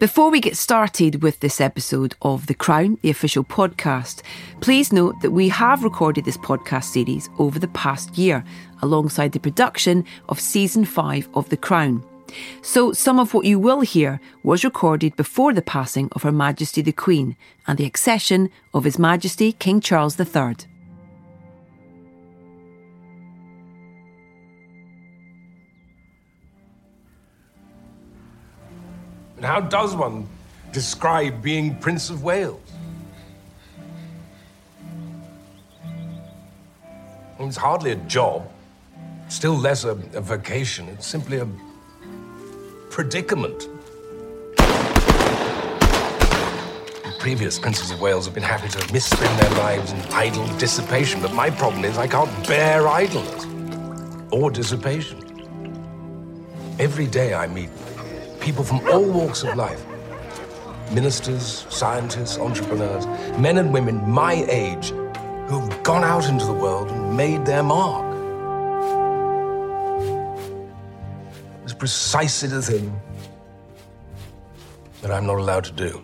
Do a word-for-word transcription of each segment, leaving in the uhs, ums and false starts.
Before we get started with this episode of The Crown, the official podcast, please note that we have recorded this podcast series over the past year, alongside the production of Season five of The Crown. So some of what you will hear was recorded before the passing of Her Majesty the Queen and the accession of His Majesty King Charles the Third. And how does one describe being Prince of Wales? It's hardly a job, still less a, a vocation. It's simply a predicament. The previous Princes of Wales have been happy to misspend their lives in idle dissipation, but my problem is I can't bear idleness or dissipation. Every day I meet people from all walks of life. Ministers, scientists, entrepreneurs, men and women my age who've gone out into the world and made their mark. It's precisely the thing that I'm not allowed to do.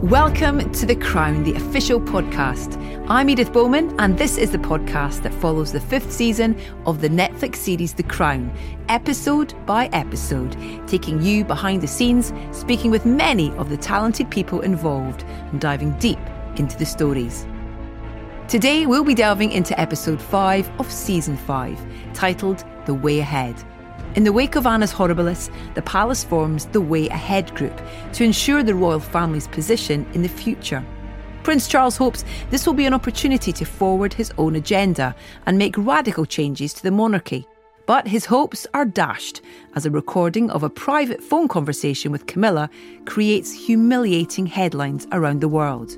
Welcome to The Crown, the official podcast. I'm Edith Bowman, and this is the podcast that follows the fifth season of the Netflix series The Crown, episode by episode, taking you behind the scenes, speaking with many of the talented people involved and diving deep into the stories. Today, we'll be delving into episode five of season five, titled The Way Ahead. In the wake of Annus Horribilis, the palace forms the Way Ahead group to ensure the royal family's position in the future. Prince Charles hopes this will be an opportunity to forward his own agenda and make radical changes to the monarchy. But his hopes are dashed as a recording of a private phone conversation with Camilla creates humiliating headlines around the world.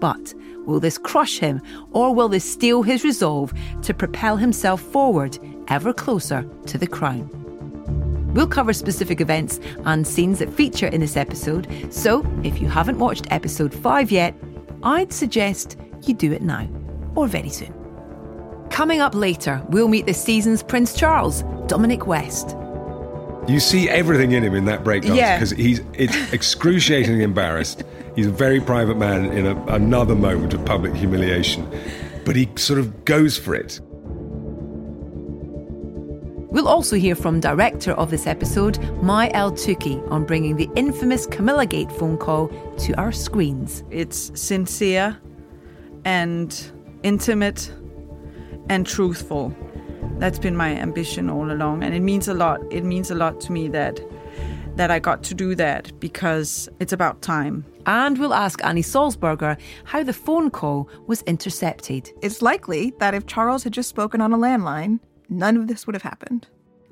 But will this crush him, or will this steal his resolve to propel himself forward ever closer to the crown? We'll cover specific events and scenes that feature in this episode, so if you haven't watched episode five yet, I'd suggest you do it now, or very soon. Coming up later, we'll meet this season's Prince Charles, Dominic West. You see everything in him in that breakdown, because yeah. he's it's excruciatingly embarrassed. He's a very private man in a, another moment of public humiliation, but he sort of goes for it. We'll also hear from director of this episode, May el-Toukhy, on bringing the infamous Camillagate phone call to our screens. It's sincere and intimate and truthful. That's been my ambition all along, and it means a lot. It means a lot to me that that I got to do that, because it's about time. And we'll ask Annie Sulzberger how the phone call was intercepted. It's likely that if Charles had just spoken on a landline, none of this would have happened.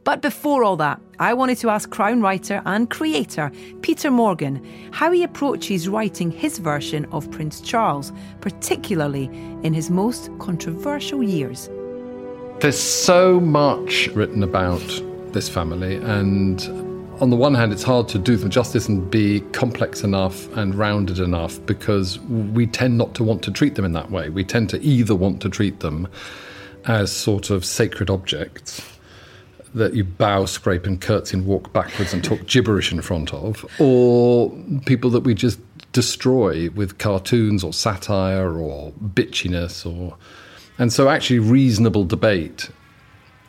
But before all that, I wanted to ask Crown writer and creator Peter Morgan how he approaches writing his version of Prince Charles, particularly in his most controversial years. There's so much written about this family, and on the one hand, it's hard to do them justice and be complex enough and rounded enough, because we tend not to want to treat them in that way. We tend to either want to treat them as sort of sacred objects that you bow, scrape and curtsy and walk backwards and talk gibberish in front of, or people that we just destroy with cartoons or satire or bitchiness. Or and so actually reasonable debate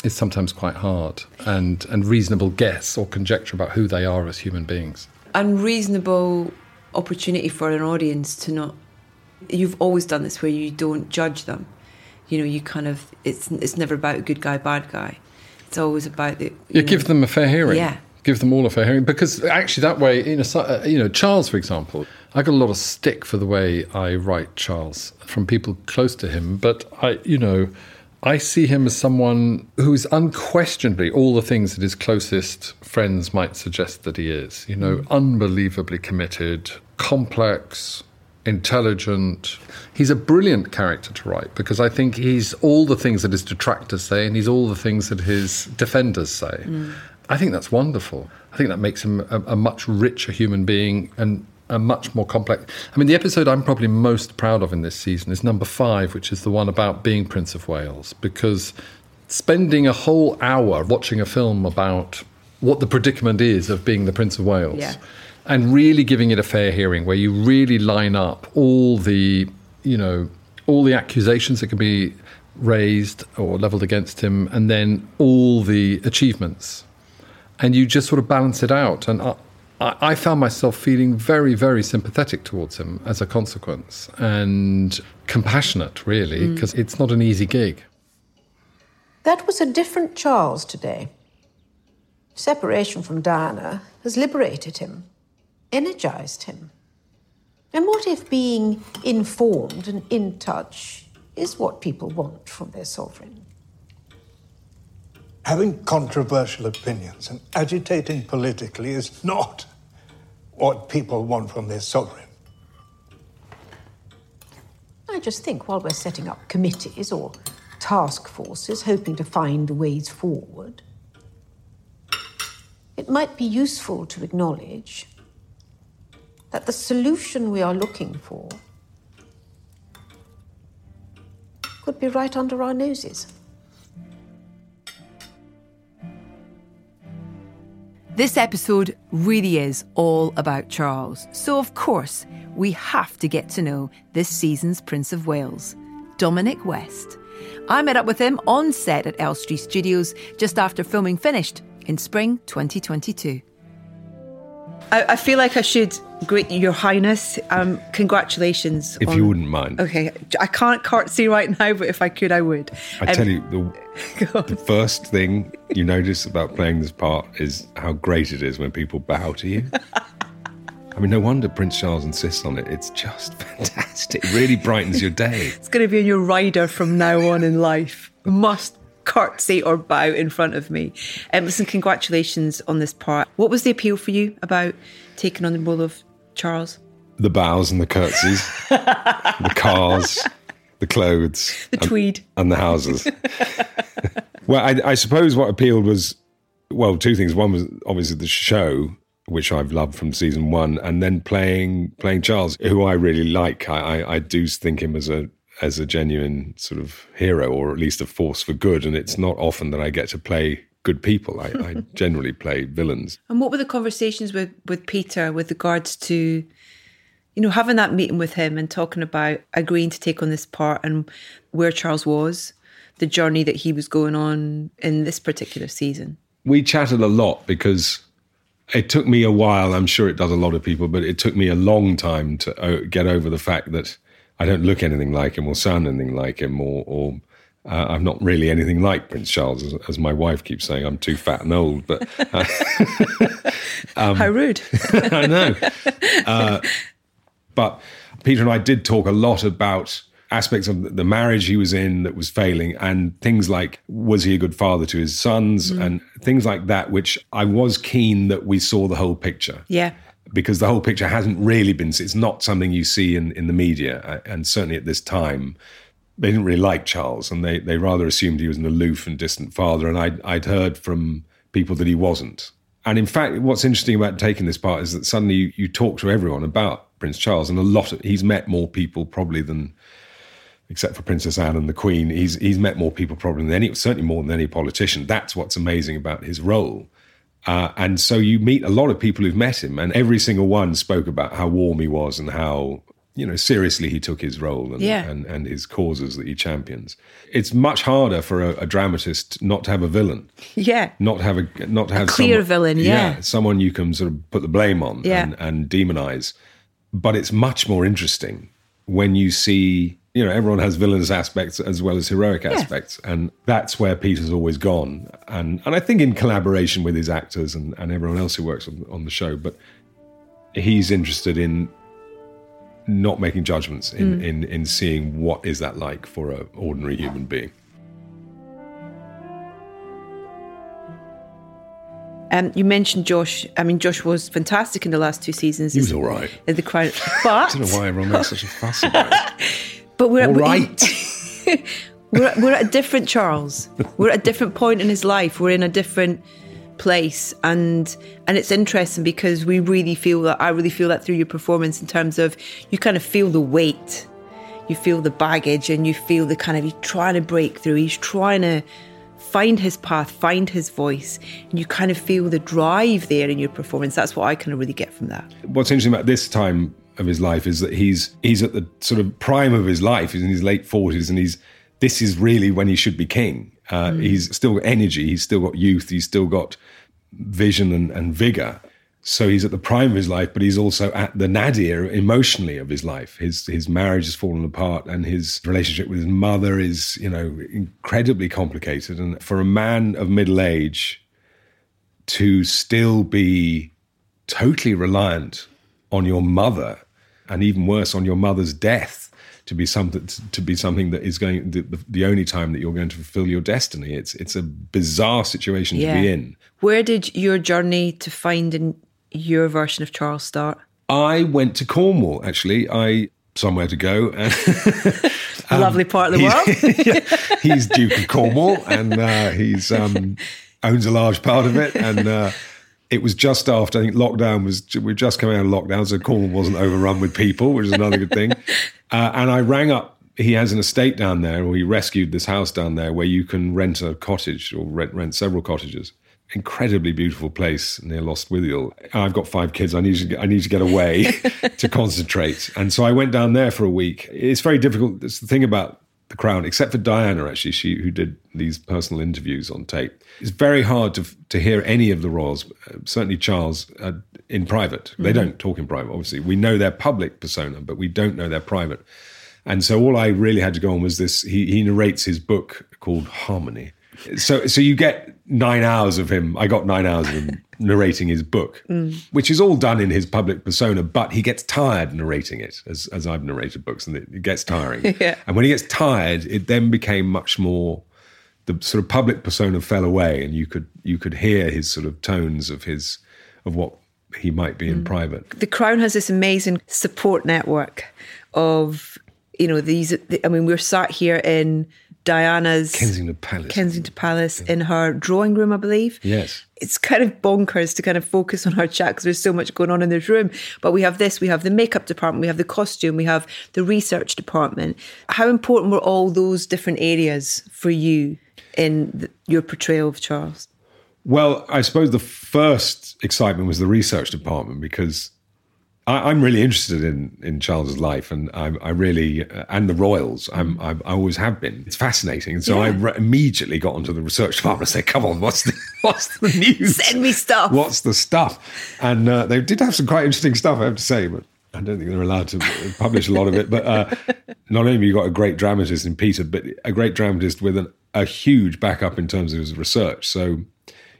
is sometimes quite hard, and, and reasonable guess or conjecture about who they are as human beings. And reasonable opportunity for an audience to not... You've always done this where you don't judge them. You know, you kind of, it's it's never about a good guy, bad guy. It's always about the... You, you know, give them a fair hearing. Yeah. Give them all a fair hearing. Because actually that way, in a, you know, Charles, for example, I got a lot of stick for the way I write Charles from people close to him. But, I, you know, I see him as someone who is unquestionably all the things that his closest friends might suggest that he is. You know, unbelievably committed, complex, intelligent. He's a brilliant character to write, because I think he's all the things that his detractors say and he's all the things that his defenders say. Mm. I think that's wonderful. I think that makes him a, a much richer human being and a much more complex... I mean, the episode I'm probably most proud of in this season is number five, which is the one about being Prince of Wales, because spending a whole hour watching a film about what the predicament is of being the Prince of Wales, yeah. and really giving it a fair hearing, where you really line up all the, you know, all the accusations that can be raised or levelled against him, and then all the achievements. And you just sort of balance it out. And I, I found myself feeling very, very sympathetic towards him as a consequence, and compassionate, really, because mm. it's not an easy gig. That was a different Charles today. Separation from Diana has liberated him, energised him. And what if being informed and in touch is what people want from their sovereign? Having controversial opinions and agitating politically is not what people want from their sovereign. I just think while we're setting up committees or task forces hoping to find ways forward, it might be useful to acknowledge that the solution we are looking for could be right under our noses. This episode really is all about Charles, so of course we have to get to know this season's Prince of Wales, Dominic West. I met up with him on set at Elstree Studios just after filming finished in spring twenty twenty-two. I, I feel like I should greet Your Highness. Um, congratulations. If on, you wouldn't mind. Okay. I can't curtsy right now, but if I could, I would. I um, tell you, the, the first thing you notice about playing this part is how great it is when people bow to you. I mean, no wonder Prince Charles insists on it. It's just fantastic. It really brightens your day. It's going to be in your rider from now on in life. Must curtsy or bow in front of me. Um, listen, congratulations on this part. What was the appeal for you about taking on the role of Charles? The bows and the curtsies, the cars, the clothes, the and, tweed, and the houses. Well, I, I suppose what appealed was, well, two things. One was obviously the show, which I've loved from season one, and then playing playing Charles, who I really like. I, I, I do think him as a as a genuine sort of hero, or at least a force for good, and it's not often that I get to play good people. I, I generally play villains. And what were the conversations with, with Peter with regards to, you know, having that meeting with him and talking about agreeing to take on this part and where Charles was, the journey that he was going on in this particular season? We chatted a lot because it took me a while, I'm sure it does a lot of people, but it took me a long time to get over the fact that I don't look anything like him or sound anything like him, or, or uh, I'm not really anything like Prince Charles, as, as my wife keeps saying. I'm too fat and old. But uh, um, how rude. I know. Uh, but Peter and I did talk a lot about aspects of the marriage he was in that was failing, and things like, was he a good father to his sons, mm. and things like that, which I was keen that we saw the whole picture. Yeah. Because the whole picture hasn't really been, it's not something you see in, in the media. And certainly at this time, they didn't really like Charles, and they, they rather assumed he was an aloof and distant father. And I'd, I'd heard from people that he wasn't. And in fact, what's interesting about taking this part is that suddenly you, you talk to everyone about Prince Charles, and a lot of, he's met more people probably than, except for Princess Anne and the Queen, he's, he's met more people probably than any, certainly more than any politician. That's what's amazing about his role. Uh, and so you meet a lot of people who've met him, and every single one spoke about how warm he was and how, you know, seriously he took his role and, yeah. and, and his causes that he champions. It's much harder for a, a dramatist not to have a villain. Yeah. Not have a... Not have a clear someone, villain, yeah. yeah. Someone you can sort of put the blame on yeah. and, and demonise. But it's much more interesting when you see, you know, everyone has villainous aspects as well as heroic aspects. Yeah. And that's where Peter's always gone. And and I think in collaboration with his actors and, and everyone else who works on, on the show, but he's interested in not making judgments, in, mm. in, in seeing what is that like for an ordinary human being. Um, you mentioned Josh. I mean, Josh was fantastic in the last two seasons. He was all right. In the Crown. But I don't know why everyone makes such a fuss about it. But we're all right. At, we're, we're at a different Charles. We're at a different point in his life. We're in a different place, and and it's interesting because we really feel that. I really feel that through your performance, in terms of you kind of feel the weight, you feel the baggage, and you feel the kind of he's trying to break through. He's trying to find his path, find his voice, and you kind of feel the drive there in your performance. That's what I kind of really get from that. What's interesting about this time of his life is that he's he's at the sort of prime of his life. He's in his late forties, and he's this is really when he should be king. Uh, mm. He's still got energy, he's still got youth, he's still got vision and, and vigour. So he's at the prime of his life, but he's also at the nadir emotionally of his life. His his marriage has fallen apart, and his relationship with his mother is, you know, incredibly complicated. And for a man of middle age to still be totally reliant on your mother, and even worse, on your mother's death, to be something to be something that is going the, the only time that you're going to fulfill your destiny. It's it's a bizarre situation yeah. to be in. Where did your journey to finding your version of Charles start? I went to Cornwall, actually. I somewhere to go. um, Lovely part of the world. yeah, he's Duke of Cornwall, and uh, he's um, owns a large part of it. And uh, it was just after, I think, lockdown was, we were just coming out of lockdown, so Cornwall wasn't overrun with people, which is another good thing. Uh, and I rang up, he has an estate down there, or he rescued this house down there where you can rent a cottage or rent, rent several cottages. Incredibly beautiful place near Lostwithiel. I've got five kids. I need to get, I need to get away to concentrate. And so I went down there for a week. It's very difficult. It's the thing about The Crown, except for Diana, actually, she who did these personal interviews on tape. It's very hard to to hear any of the royals, certainly Charles, uh, in private. Mm-hmm. They don't talk in private, obviously. We know their public persona, but we don't know their private. And so all I really had to go on was this. He, he narrates his book called Harmony. So so you get nine hours of him. I got nine hours of him narrating his book, mm. which is all done in his public persona, but he gets tired narrating it, as as I've narrated books, and it gets tiring. yeah. And when he gets tired, it then became much more, the sort of public persona fell away, and you could you could hear his sort of tones of his of what he might be mm. in private. The Crown has this amazing support network of, you know, these, I mean, we're sat here in Diana's Kensington Palace, Kensington Palace yeah. in her drawing room, I believe. Yes. It's kind of bonkers to kind of focus on her chat because there's so much going on in this room. But we have this, we have the makeup department, we have the costume, we have the research department. How important were all those different areas for you in the, your portrayal of Charles? Well, I suppose the first excitement was the research department, because I, I'm really interested in, in Charles's life, and I, I really uh, and the royals. I'm, I, I always have been. It's fascinating, and so yeah. I re- immediately got onto the research department and said, "Come on, what's the what's the news? Send me stuff. What's the stuff?" And uh, they did have some quite interesting stuff, I have to say, but I don't think they're allowed to publish a lot of it. But uh, not only have you got a great dramatist in Peter, but a great dramatist with an, a huge backup in terms of his research. So,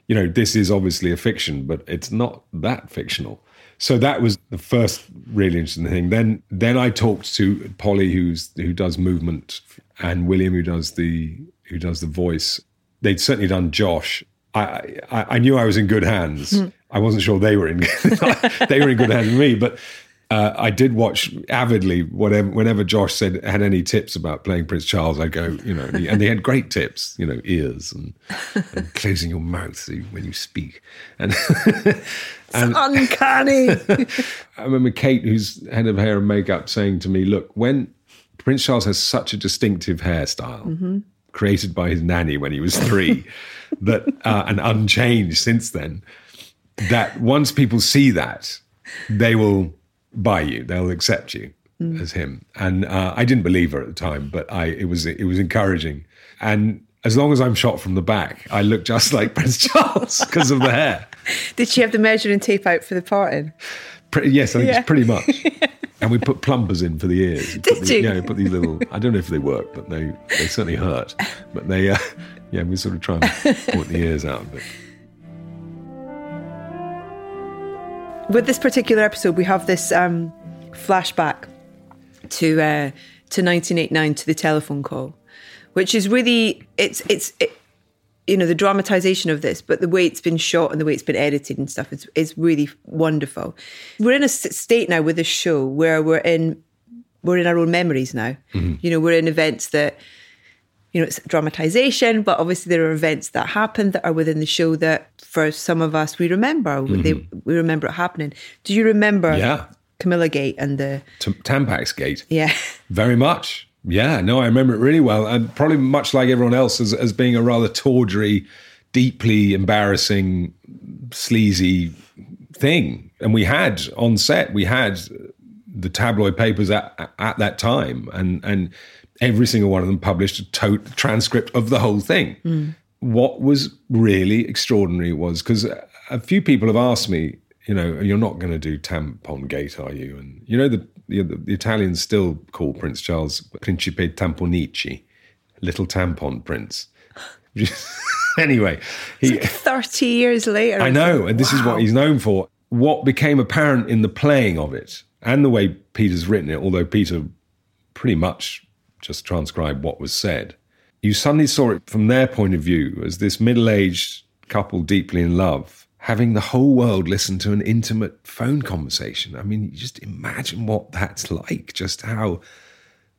you know, this is obviously a fiction, but it's not that fictional. So that was the first really interesting thing. Then then I talked to Polly, who's who does movement, and William, who does the who does the voice. They'd certainly done Josh. I I, I knew I was in good hands. I wasn't sure they were in they were in good hands with me, but uh, I did watch avidly whatever whenever Josh said had any tips about playing Prince Charles, I'd go, you know, and, he, and they had great tips, you know, ears and, and closing your mouth so you, when you speak and. And, it's uncanny. I remember Kate, who's head of hair and makeup, saying to me, look, when Prince Charles has such a distinctive hairstyle, mm-hmm. created by his nanny when he was three, that uh, and unchanged since then, that once people see that, they will buy you, they'll accept you mm. as him. And uh, I didn't believe her at the time, but I it was it was encouraging. And as long as I'm shot from the back, I look just like Prince Charles because of the hair. Did she have the measuring tape out for the parting? Pretty, yes, I think yeah. it's pretty much. yeah. And we put plumpers in for the ears. Did the, you? Yeah, we put these little, I don't know if they work, but they, they certainly hurt. But they, uh, yeah, we sort of try and point the ears out a bit. With this particular episode, we have this um, flashback to uh, to nineteen eighty-nine, to the telephone call. Which is really, it's, it's it, you know, the dramatisation of this, but the way it's been shot and the way it's been edited and stuff is, is really wonderful. We're in a state now with this show where we're in, we're in our own memories now. Mm-hmm. You know, we're in events that, you know, it's dramatisation, but obviously there are events that happen that are within the show that for some of us, we remember. Mm-hmm. They, we remember it happening. Do you remember yeah. Camillagate and the... T- Tampax Gate? Yeah. Very much. Yeah, no, I remember it really well. And probably much like everyone else, as, as being a rather tawdry, deeply embarrassing, sleazy thing. And we had on set, we had the tabloid papers at, at that time, and, and every single one of them published a to- transcript of the whole thing. Mm. What was really extraordinary was, because a few people have asked me, you know, you're not going to do Tampon Gate, are you? And, you know, the, the, the Italians still call Prince Charles Principe Tamponici, little tampon prince. Anyway. He, it's like thirty years later. I know, and this wow. is what he's known for. What became apparent in the playing of it and the way Peter's written it, although Peter pretty much just transcribed what was said, you suddenly saw it from their point of view as this middle-aged couple deeply in love, having the whole world listen to an intimate phone conversation. I mean, you just imagine what that's like, just how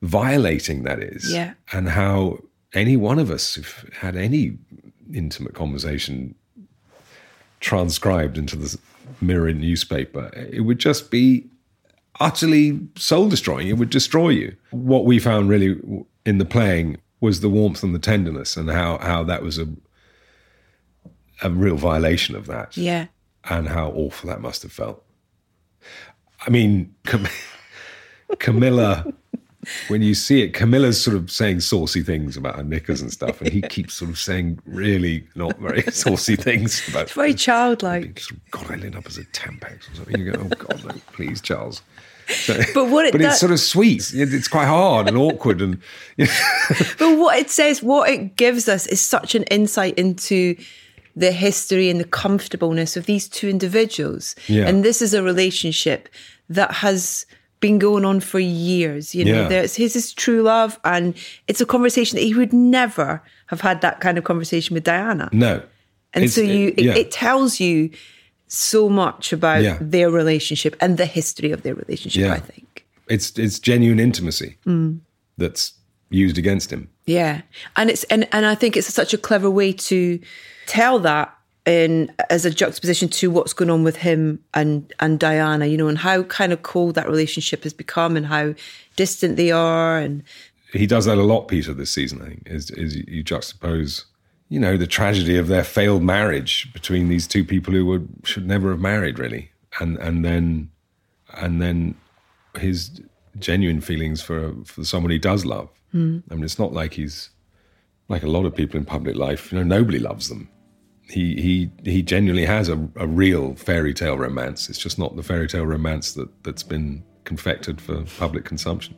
violating that is. Yeah. And how any one of us who've had any intimate conversation transcribed into the Mirror newspaper, it would just be utterly soul-destroying. It would destroy you. What we found really in the playing was the warmth and the tenderness, and how, how that was a a real violation of that. Yeah. And how awful that must have felt. I mean, Cam- Camilla, when you see it, Camilla's sort of saying saucy things about her knickers and stuff, and he keeps sort of saying really not very saucy things about... It's very childlike. Sort of, God, I lit up as a Tampax or something. You go, oh, God, no, please, Charles. So, but what it, but that, it's sort of sweet. It's quite hard and awkward. And you know. But what it says, what it gives us is such an insight into the history and the comfortableness of these two individuals. Yeah. And this is a relationship that has been going on for years. You know, yeah. There's his is true love, and it's a conversation that he would never have had that kind of conversation with Diana. No. And it's, so you, it, yeah. it, it tells you so much about yeah. their relationship and the history of their relationship, yeah. I think. It's it's genuine intimacy mm. that's used against him. Yeah. And it's and, and I think it's such a clever way to tell that in as a juxtaposition to what's going on with him and, and Diana, you know, and how kind of cold that relationship has become and how distant they are. And he does that a lot, Peter, this season, I think, is is you juxtapose, you know, the tragedy of their failed marriage between these two people who were, should never have married, really. And and then and then his genuine feelings for, for someone he does love. Mm. I mean, it's not like he's, like a lot of people in public life, you know, nobody loves them. He he he genuinely has a, a real fairy tale romance. It's just not the fairy tale romance that, that's been confected for public consumption.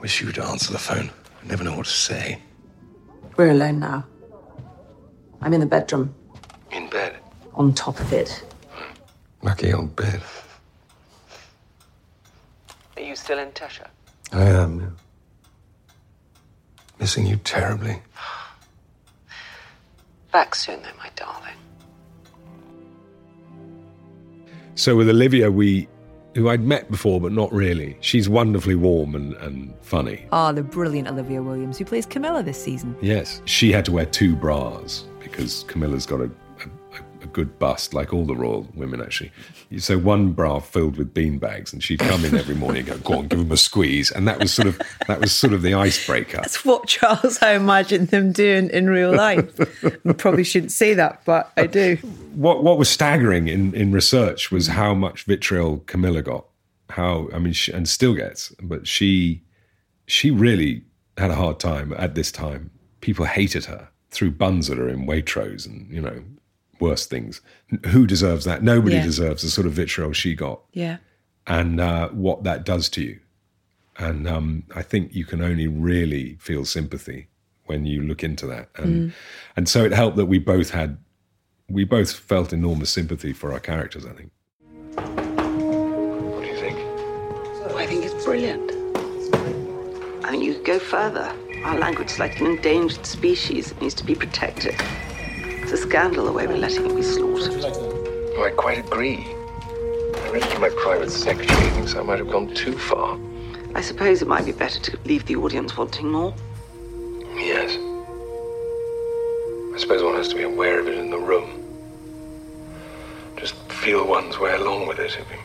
Wish you would answer the phone. I never know what to say. We're alone now. I'm in the bedroom. In bed? On top of it. Lucky old bed. Are you still in Tesha? I am, yeah. Missing you terribly. Back soon, though, my darling. So with Olivia, we... who I'd met before, but not really. She's wonderfully warm and, and funny. Ah, the brilliant Olivia Williams, who plays Camilla this season. Yes. She had to wear two bras because Camilla's got a, a, a good bust, like all the royal women, actually. So one bra filled with beanbags, and she'd come in every morning and go, go on, give him a squeeze. And that was sort of that was sort of the icebreaker. That's what, Charles, I imagine them doing in real life. I probably shouldn't say that, but I do. What what was staggering in, in research was how much vitriol Camilla got. How I mean, she, and still gets, but she she really had a hard time at this time. People hated her, threw buns at her in Waitrose, and you know, worse things. Who deserves that? Nobody yeah. deserves the sort of vitriol she got. Yeah, and uh, what that does to you. And um, I think you can only really feel sympathy when you look into that. And mm. and so it helped that we both had. We both felt enormous sympathy for our characters, I think. What do you think? Oh, I think it's brilliant. I mean, you could go further. Our language is like an endangered species. It needs to be protected. It's a scandal the way we're letting it be slaughtered. Oh, I quite agree. I read it to my private secretary. He thinks I might have gone too far. I suppose it might be better to leave the audience wanting more. Yes. I suppose one has to be aware of it in the room. Just feel one's way along with it, if you,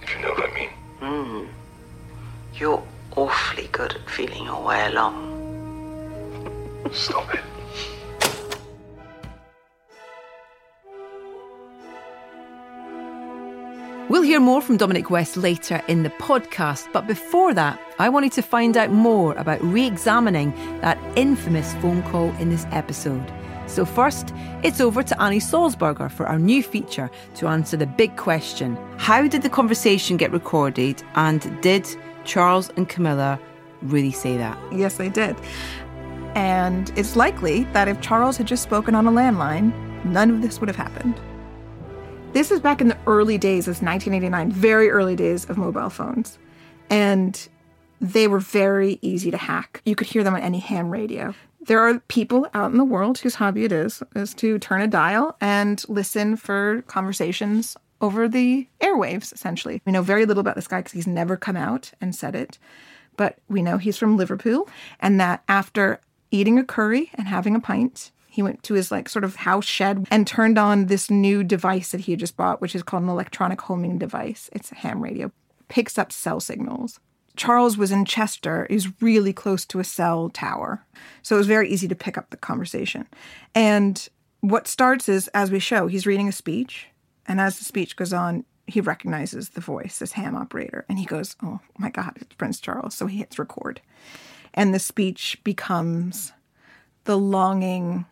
if you know what I mean. Mm. You're awfully good at feeling your way along. Stop it. We'll hear more from Dominic West later in the podcast, but before that, I wanted to find out more about re-examining that infamous phone call in this episode. So first, it's over to Annie Sulzberger for our new feature to answer the big question. How did the conversation get recorded, and did Charles and Camilla really say that? Yes, they did. And it's likely that if Charles had just spoken on a landline, none of this would have happened. This is back in the early days, it's nineteen eighty-nine, very early days of mobile phones. And they were very easy to hack. You could hear them on any ham radio. There are people out in the world whose hobby it is, is to turn a dial and listen for conversations over the airwaves, essentially. We know very little about this guy because he's never come out and said it. But we know he's from Liverpool, and that after eating a curry and having a pint, he went to his like sort of house shed and turned on this new device that he had just bought, which is called an electronic homing device. It's a ham radio. Picks up cell signals. Charles was in Chester. He was really close to a cell tower. So it was very easy to pick up the conversation. And what starts is, as we show, he's reading a speech. And as the speech goes on, he recognizes the voice, this ham operator. And he goes, oh, my God, it's Prince Charles. So he hits record. And the speech becomes the longing,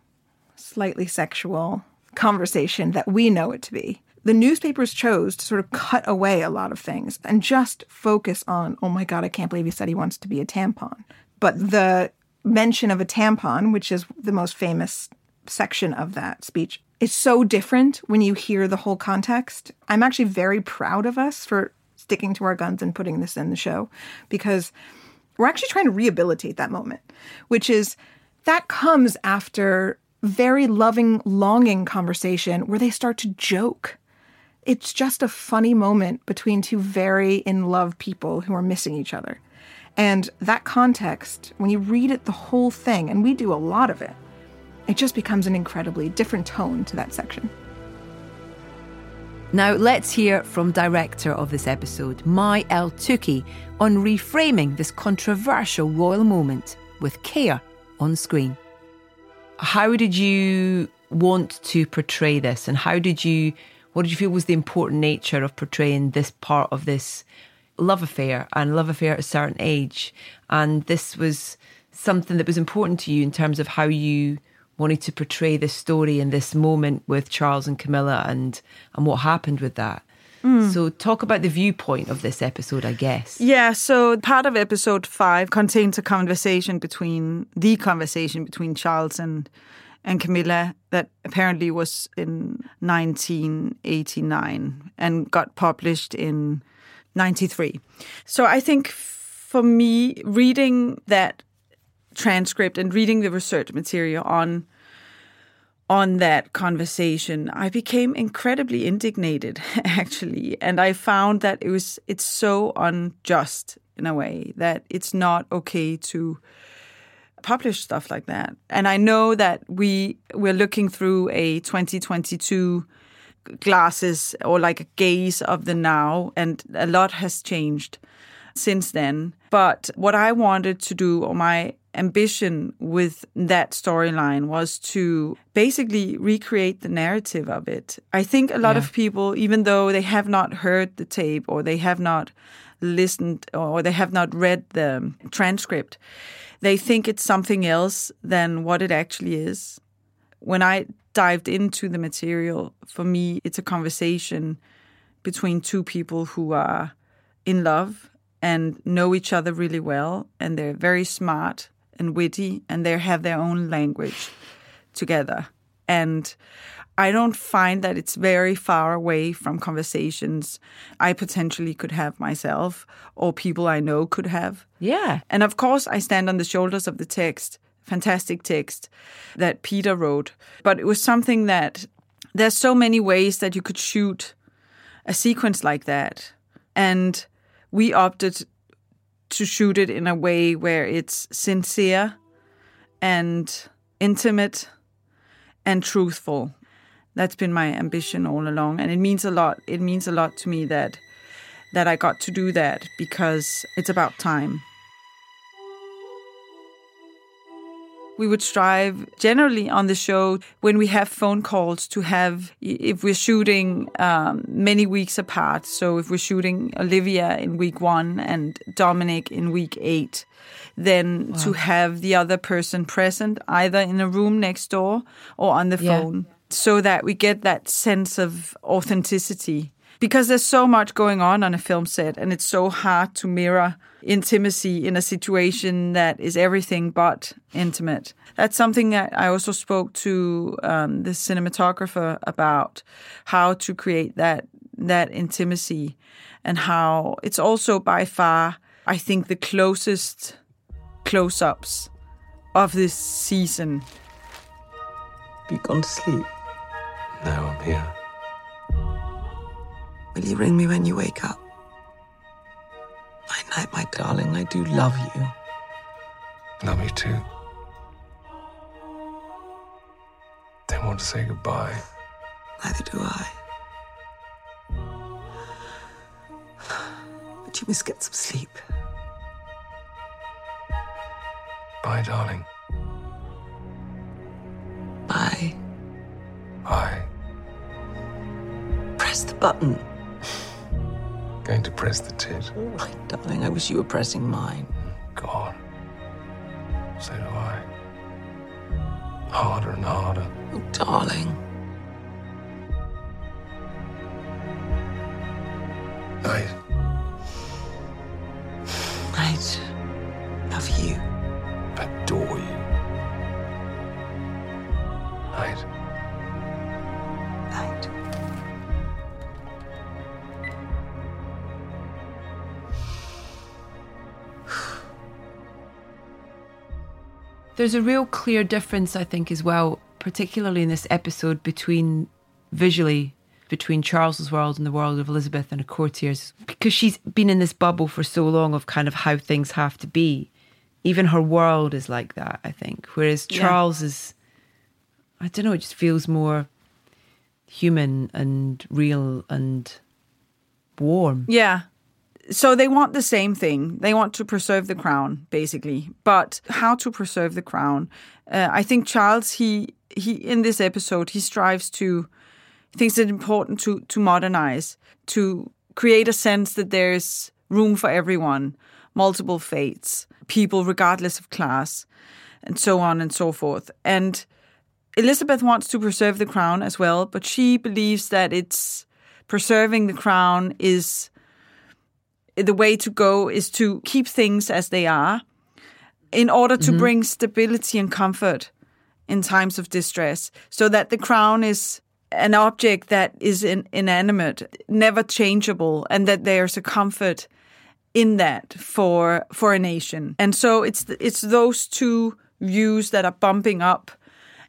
slightly sexual conversation that we know it to be. The newspapers chose to sort of cut away a lot of things and just focus on, oh my God, I can't believe he said he wants to be a tampon. But the mention of a tampon, which is the most famous section of that speech, is so different when you hear the whole context. I'm actually very proud of us for sticking to our guns and putting this in the show, because we're actually trying to rehabilitate that moment, which is that comes after very loving, longing conversation where they start to joke. It's just a funny moment between two very in-love people who are missing each other. And that context, when you read it, the whole thing, and we do a lot of it, it just becomes an incredibly different tone to that section. Now let's hear from director of this episode, May el-Toukhy, on reframing this controversial royal moment with care on screen. How did you want to portray this, and how did you, what did you feel was the important nature of portraying this part of this love affair and love affair at a certain age? And this was something that was important to you in terms of how you wanted to portray this story and this moment with Charles and Camilla and, and what happened with that. Mm. So talk about the viewpoint of this episode, I guess. Yeah, so part of episode five contains a conversation between, the conversation between Charles and and Camilla that apparently was in nineteen eighty-nine and got published in ninety-three. So I think for me, reading that transcript and reading the research material on on that conversation, I became incredibly indignated, actually. And I found that it was it's so unjust in a way that it's not okay to publish stuff like that. And I know that we, we're looking through a twenty twenty-two glasses or like a gaze of the now, and a lot has changed since then. But what I wanted to do, or my ambition with that storyline, was to basically recreate the narrative of it. I think a lot yeah. of people, even though they have not heard the tape or they have not listened or they have not read the transcript, they think it's something else than what it actually is. When I dived into the material, for me, it's a conversation between two people who are in love and know each other really well, and they're very smart and witty, and they have their own language together. And I don't find that it's very far away from conversations I potentially could have myself or people I know could have. Yeah. And of course, I stand on the shoulders of the text, fantastic text that Peter wrote. But it was something that there's so many ways that you could shoot a sequence like that. And we opted to shoot it in a way where it's sincere and intimate and truthful. That's been my ambition all along. And it means a lot. It means a lot to me that that I got to do that, because it's about time. We would strive generally on the show, when we have phone calls, to have, if we're shooting um, many weeks apart. So if we're shooting Olivia in week one and Dominic in week eight, then wow. to have the other person present either in a room next door or on the phone, yeah. so that we get that sense of authenticity. Because there's so much going on on a film set, and it's so hard to mirror intimacy in a situation that is everything but intimate. That's something that I also spoke to um, the cinematographer about, how to create that that intimacy, and how it's also by far, I think, the closest close-ups of this season. You've gone to sleep. No, I'm here. Will you ring me when you wake up? Night, night, my darling. I do love you. Love you too. Don't want to say goodbye. Neither do I. But you must get some sleep. Bye, darling. Bye. Bye. Press the button. Going to press the tit. All right, darling. I wish you were pressing mine. God. So do I. Harder and harder. Oh, darling. Night. Night. Love you. Adore you. Night. Night. There's a real clear difference, I think, as well, particularly in this episode, between visually, between Charles's world and the world of Elizabeth and her courtiers, because she's been in this bubble for so long of kind of how things have to be. Even her world is like that, I think, whereas Charles yeah. is, I don't know, it just feels more human and real and warm. Yeah. So they want the same thing. They want to preserve the crown, basically. But how to preserve the crown? Uh, I think Charles, he he in this episode, he strives to, thinks it's important to to modernize, to create a sense that there's room for everyone, multiple faiths, people regardless of class, and so on and so forth. And Elizabeth wants to preserve the crown as well, but she believes that it's preserving the crown is... the way to go is to keep things as they are in order to mm-hmm. bring stability and comfort in times of distress, so that the crown is an object that is in, inanimate, never changeable, and that there's a comfort in that for for a nation. And so it's it's those two views that are bumping up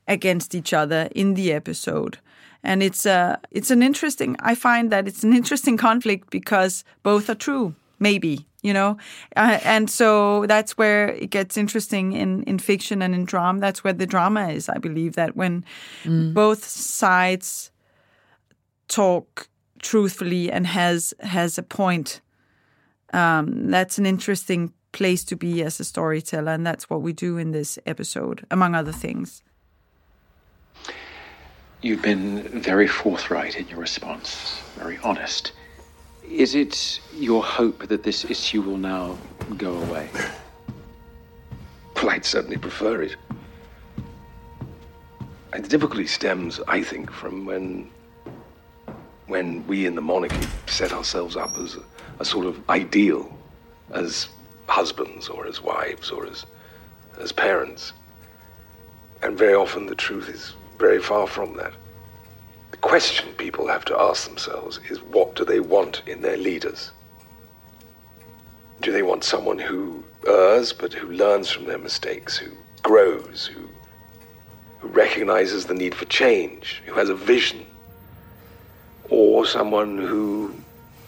against each other in the episode. And it's a, it's an interesting, I find that it's an interesting conflict, because both are true, maybe, you know. Uh, and so that's where it gets interesting in, in fiction and in drama. That's where the drama is, I believe, that when mm. both sides talk truthfully and has, has a point, um, that's an interesting place to be as a storyteller. And that's what we do in this episode, among other things. You've been very forthright in your response, very honest. Is it your hope that this issue will now go away? Well, I'd certainly prefer it. The difficulty stems, I think, from when, when we in the monarchy set ourselves up as a, a sort of ideal, as husbands or as wives or as, as parents. And very often the truth is very far from that. The question people have to ask themselves is, what do they want in their leaders? Do they want someone who errs, but who learns from their mistakes, who grows, who, who recognizes the need for change, who has a vision? Or someone who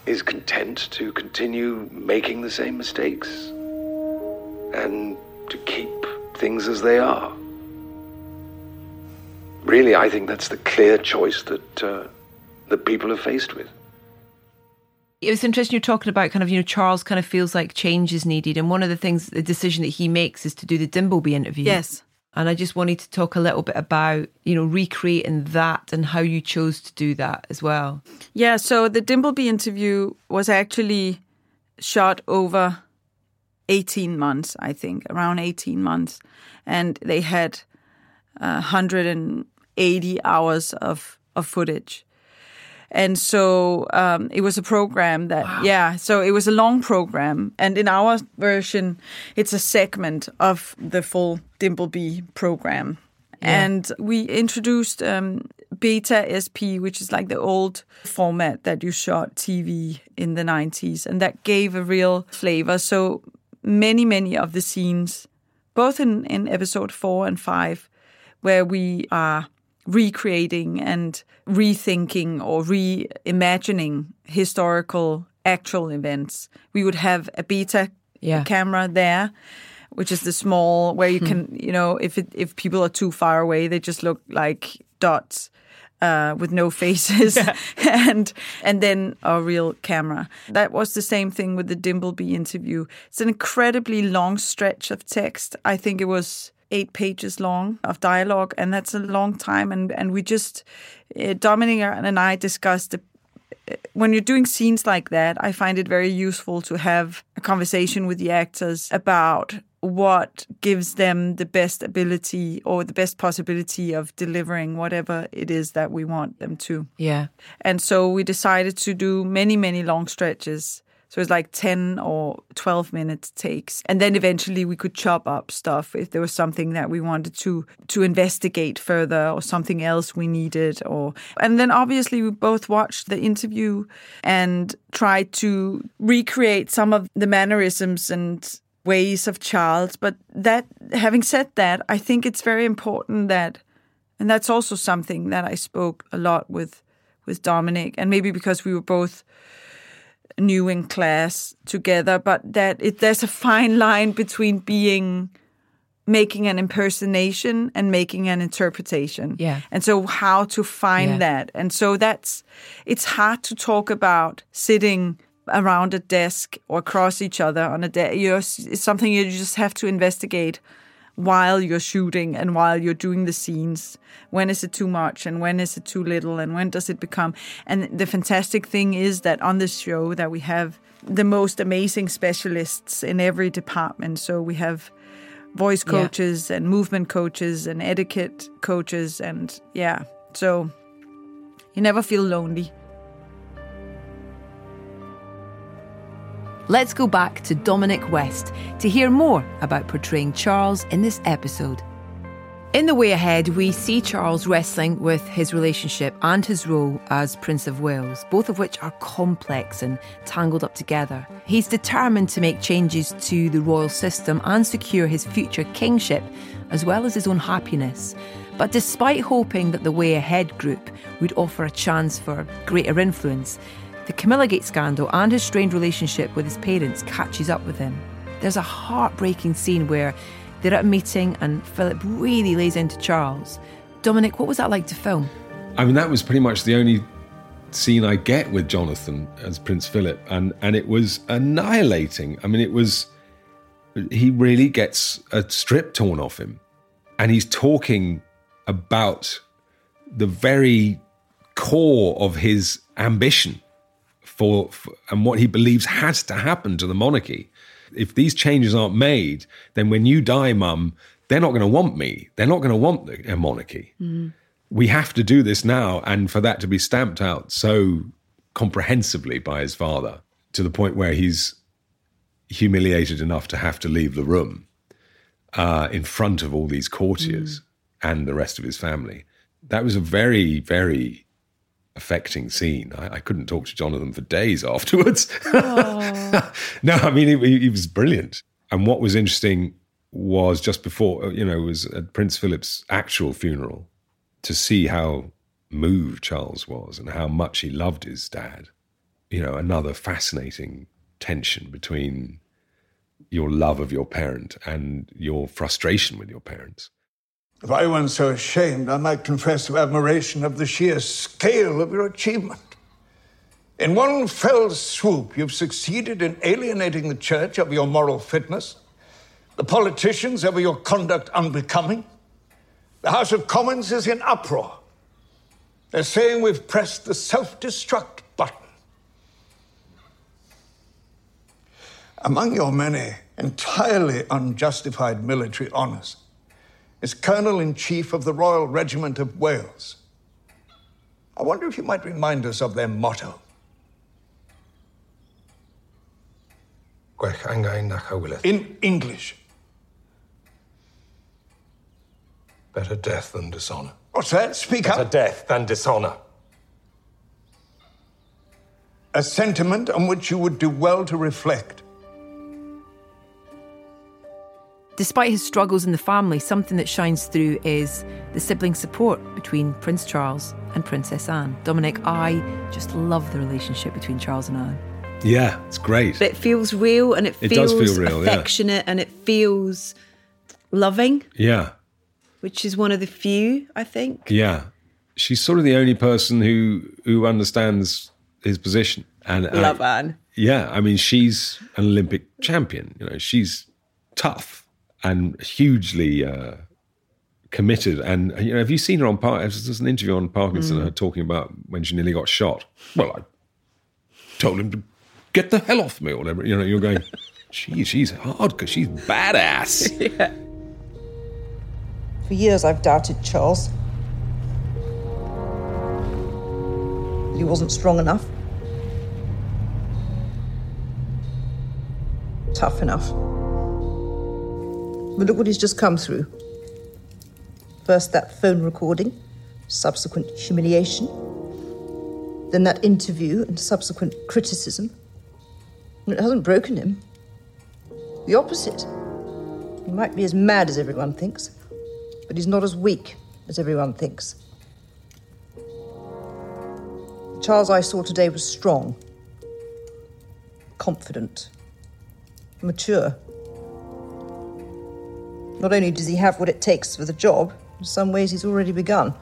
is content to continue making the same mistakes and to keep things as they are? Really, I think that's the clear choice that uh, the people are faced with. It was interesting you're talking about kind of, you know, Charles kind of feels like change is needed. And one of the things, the decision that he makes is to do the Dimbleby interview. Yes. And I just wanted to talk a little bit about, you know, recreating that and how you chose to do that as well. Yeah, so the Dimbleby interview was actually shot over eighteen months, I think, around eighteen months. And they had uh, one hundred eighty hours of, of footage. And so um, it was a program that, wow. yeah, so it was a long program. And in our version, it's a segment of the full Dimbleby program. Yeah. And we introduced um, Beta S P, which is like the old format that you shot T V in the nineties. And that gave a real flavor. So many, many of the scenes, both in, in episode four and five, where we are recreating and rethinking or reimagining historical actual events. We would have a beta yeah. camera there, which is the small where you can, you know, if it, if people are too far away, they just look like dots uh, with no faces, yeah. and and then a real camera. That was the same thing with the Dimbleby interview. It's an incredibly long stretch of text. I think it was eight pages long of dialogue, and that's a long time. And, and we just, uh, Dominic and I discussed, the, when you're doing scenes like that, I find it very useful to have a conversation with the actors about what gives them the best ability or the best possibility of delivering whatever it is that we want them to. Yeah. And so we decided to do many, many long stretches. So it's like ten or twelve minute takes. And then eventually we could chop up stuff if there was something that we wanted to to investigate further or something else we needed. Or And then obviously we both watched the interview and tried to recreate some of the mannerisms and ways of Charles. But that, having said that, I think it's very important that, and that's also something that I spoke a lot with, with Dominic, and maybe because we were both new in class together, but that it, there's a fine line between being making an impersonation and making an interpretation. Yeah. And so how to find yeah. that. And so that's, it's hard to talk about sitting around a desk or across each other on a desk. You know, it's something you just have to investigate while you're shooting and while you're doing the scenes. When is it too much and when is it too little and when does it become? And the fantastic thing is that on this show that we have the most amazing specialists in every department. So we have voice coaches yeah. and movement coaches and etiquette coaches, and yeah, so you never feel lonely. Let's go back to Dominic West to hear more about portraying Charles in this episode. In The Way Ahead, we see Charles wrestling with his relationship and his role as Prince of Wales, both of which are complex and tangled up together. He's determined to make changes to the royal system and secure his future kingship, as well as his own happiness. But despite hoping that the Way Ahead group would offer a chance for greater influence, the Camillagate scandal and his strained relationship with his parents catches up with him. There's a heartbreaking scene where they're at a meeting and Philip really lays into Charles. Dominic, what was that like to film? I mean, that was pretty much the only scene I get with Jonathan as Prince Philip, and, and it was annihilating. I mean, it was... He really gets a strip torn off him, and he's talking about the very core of his ambition. For, for and what he believes has to happen to the monarchy. If these changes aren't made, then when you die, Mum, they're not going to want me. They're not going to want the a monarchy. Mm. We have to do this now, and for that to be stamped out so comprehensively by his father, to the point where he's humiliated enough to have to leave the room uh, in front of all these courtiers mm. and the rest of his family. That was a very, very... affecting scene. I, I couldn't talk to Jonathan for days afterwards. Oh. No, I mean, he, he was brilliant. And what was interesting was just before, you know, was at Prince Philip's actual funeral, to see how moved Charles was and how much he loved his dad. You know, another fascinating tension between your love of your parent and your frustration with your parents. If I weren't so ashamed, I might confess to admiration of the sheer scale of your achievement. In one fell swoop, you've succeeded in alienating the church over your moral fitness, the politicians over your conduct unbecoming. The House of Commons is in uproar. They're saying we've pressed the self-destruct button. Among your many entirely unjustified military honours is Colonel-in-Chief of the Royal Regiment of Wales. I wonder if you might remind us of their motto. In English. Better death than dishonour. What's that? Speak up. Better death than dishonour. A sentiment on which you would do well to reflect. Despite his struggles in the family, something that shines through is the sibling support between Prince Charles and Princess Anne. Dominic, I just love the relationship between Charles and Anne. Yeah, it's great. But it feels real and it, it feels does feel real, affectionate, yeah. And it feels loving. Yeah. Which is one of the few, I think. Yeah. She's sort of the only person who who understands his position. And love I, Anne. Yeah, I mean, she's an Olympic champion. You know, she's tough. And hugely uh, committed. And, you know, have you seen her on... Par- There's an interview on Parkinson, mm. her talking about when she nearly got shot. Well, I told him to get the hell off me or whatever. You know, you're going, gee, she's hard because she's badass. Yeah. For years, I've doubted Charles. He wasn't strong enough. Tough enough. But look what he's just come through. First that phone recording, subsequent humiliation, then that interview and subsequent criticism. And it hasn't broken him. The opposite. He might be as mad as everyone thinks, but he's not as weak as everyone thinks. The Charles I saw today was strong, confident, mature. Not only does he have what it takes for the job, in some ways he's already begun.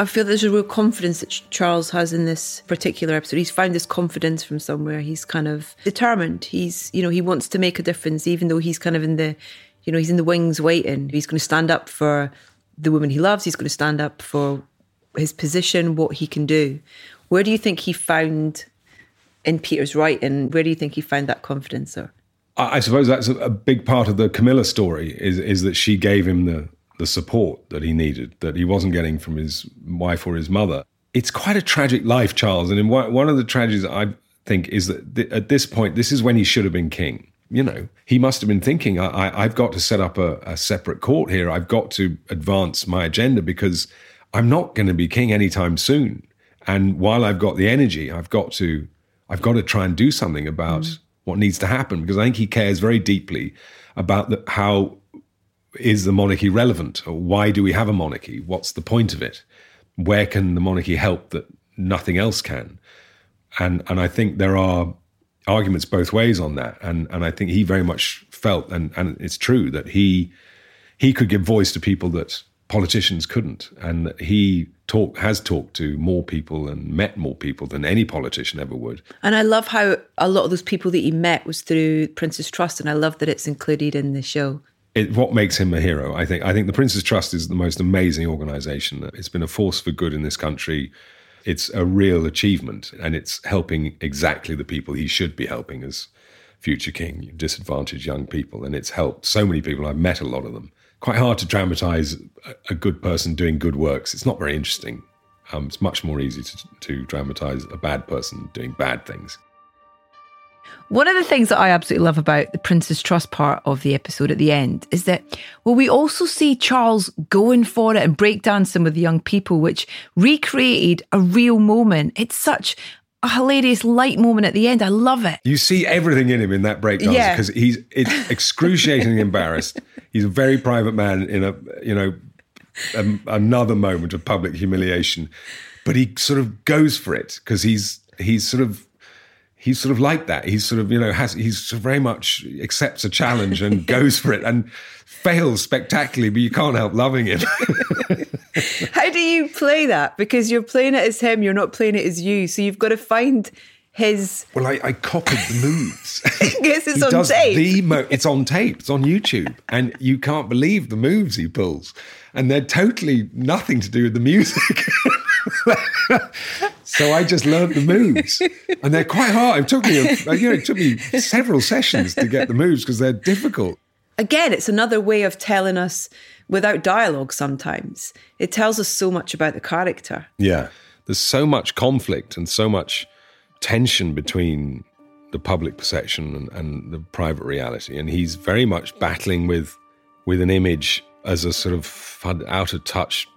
I feel there's a real confidence that Charles has in this particular episode. He's found this confidence from somewhere. He's kind of determined. He's, you know, he wants to make a difference, even though he's kind of in the, you know, he's in the wings waiting. He's going to stand up for the woman he loves. He's going to stand up for his position, what he can do. Where do you think he found in Peter's writing? Where do you think he found that confidence, sir? I suppose that's a big part of the Camilla story is is that she gave him the, the support that he needed, that he wasn't getting from his wife or his mother. It's quite a tragic life, Charles. And in one, one of the tragedies, I think, is that th- at this point, this is when he should have been king. You know, he must have been thinking, I, I, I've got to set up a, a separate court here. I've got to advance my agenda because I'm not going to be king anytime soon. And while I've got the energy, I've got to, I've got to try and do something about... Mm. What needs to happen, because I think he cares very deeply about the, how is the monarchy relevant, or why do we have a monarchy? What's the point of it? Where can the monarchy help that nothing else can? And and I think there are arguments both ways on that. And and I think he very much felt, and, and it's true, that he he could give voice to people that politicians couldn't, and that he talk has talked to more people and met more people than any politician ever would. And I love how a lot of those people that he met was through Prince's Trust, and I love that it's included in the show. It what makes him a hero, I think. I think the Prince's Trust is the most amazing organisation. It's been a force for good in this country. It's a real achievement, and it's helping exactly the people he should be helping as future king, disadvantaged young people, and it's helped so many people. I've met a lot of them. Quite hard to dramatise a good person doing good works. It's not very interesting. Um, it's much more easy to, to dramatise a bad person doing bad things. One of the things that I absolutely love about the Prince's Trust part of the episode at the end is that, well, we also see Charles going for it and breakdancing with the young people, which recreated a real moment. It's such a hilarious light moment at the end. I love it. You see everything in him in that breakdance because yeah. he's it's excruciatingly embarrassed. He's a very private man in a, you know, a, another moment of public humiliation, but he sort of goes for it because he's he's sort of he's sort of like that. He's sort of, you know, has he's very much accepts a challenge and goes for it and fails spectacularly, but you can't help loving him. How do you play that? Because you're playing it as him, you're not playing it as you. So you've got to find his... Well, I, I copied the moves. Yes, it's he on does tape. The mo- it's on tape. It's on YouTube. And you can't believe the moves he pulls. And they're totally nothing to do with the music. So I just learned the moves, and they're quite hard. It took me, a, you know, it took me several sessions to get the moves because they're difficult. Again, it's another way of telling us without dialogue. Sometimes it tells us so much about the character. Yeah, there's so much conflict and so much tension between the public perception and, and the private reality, and he's very much battling with with an image as a sort of fud, out of touch,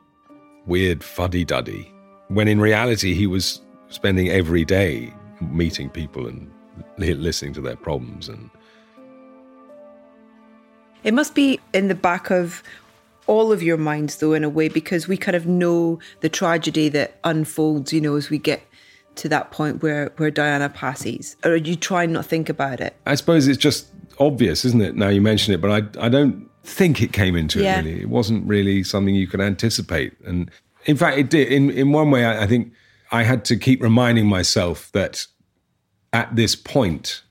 weird fuddy-duddy. When in reality, he was spending every day meeting people and listening to their problems. And it must be in the back of all of your minds, though, in a way, because we kind of know the tragedy that unfolds, you know, as we get to that point where, where Diana passes. Or are you trying not to think about it? I suppose it's just obvious, isn't it, now you mention it, but I, I don't think it came into yeah. it, really. It wasn't really something you could anticipate. And... in fact, it did. In in one way, I, I think I had to keep reminding myself that at this point,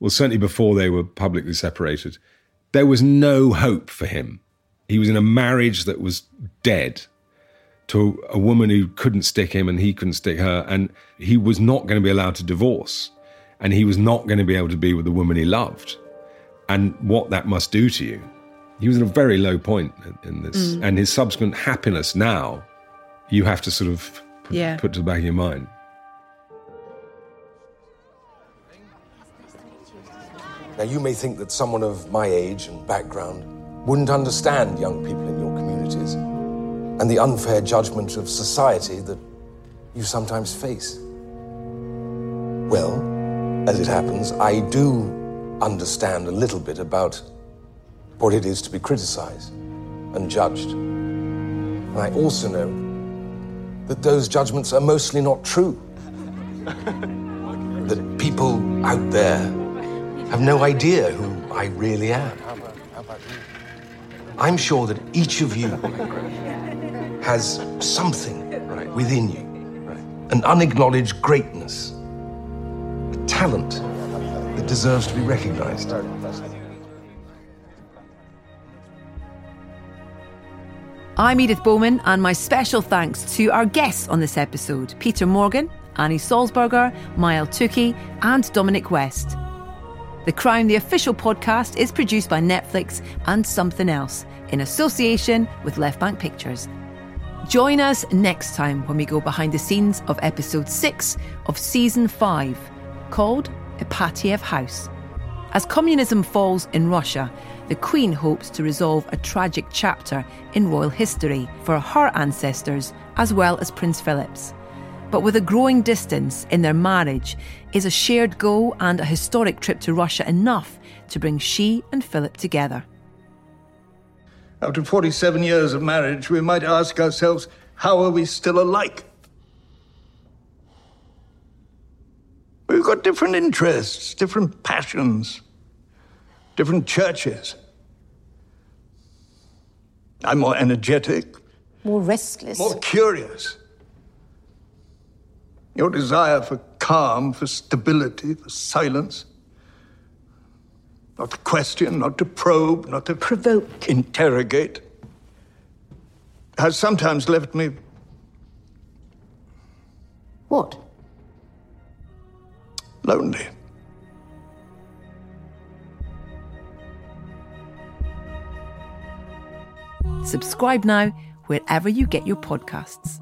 well, certainly before they were publicly separated, there was no hope for him. He was in a marriage that was dead to a woman who couldn't stick him and he couldn't stick her, and he was not going to be allowed to divorce, and he was not going to be able to be with the woman he loved, and what that must do to you. He was at a very low point in this, mm. and his subsequent happiness now... you have to sort of put, yeah. put to the back of your mind. Now, you may think that someone of my age and background wouldn't understand young people in your communities and the unfair judgment of society that you sometimes face. Well, as it happens, I do understand a little bit about what it is to be criticized and judged. And I also know that those judgments are mostly not true. That people out there have no idea who I really am. I'm sure that each of you has something right, within you, right, an unacknowledged greatness, a talent that deserves to be recognized. I'm Edith Bowman, and my special thanks to our guests on this episode, Peter Morgan, Annie Sulzberger, May el-Toukhy, and Dominic West. The Crown, the official podcast, is produced by Netflix and Somethin' Else, in association with Left Bank Pictures. Join us next time when we go behind the scenes of episode six of season five, called Ipatiev House. As communism falls in Russia, the Queen hopes to resolve a tragic chapter in royal history for her ancestors as well as Prince Philip's. But with a growing distance in their marriage, is a shared goal and a historic trip to Russia enough to bring she and Philip together? After forty-seven years of marriage, we might ask ourselves, how are we still alike? We've got different interests, different passions, different churches. I'm more energetic. More restless. More curious. Your desire for calm, for stability, for silence. Not to question, not to probe, not to... provoke. Interrogate. Has sometimes left me... What? Lonely. Subscribe now wherever you get your podcasts.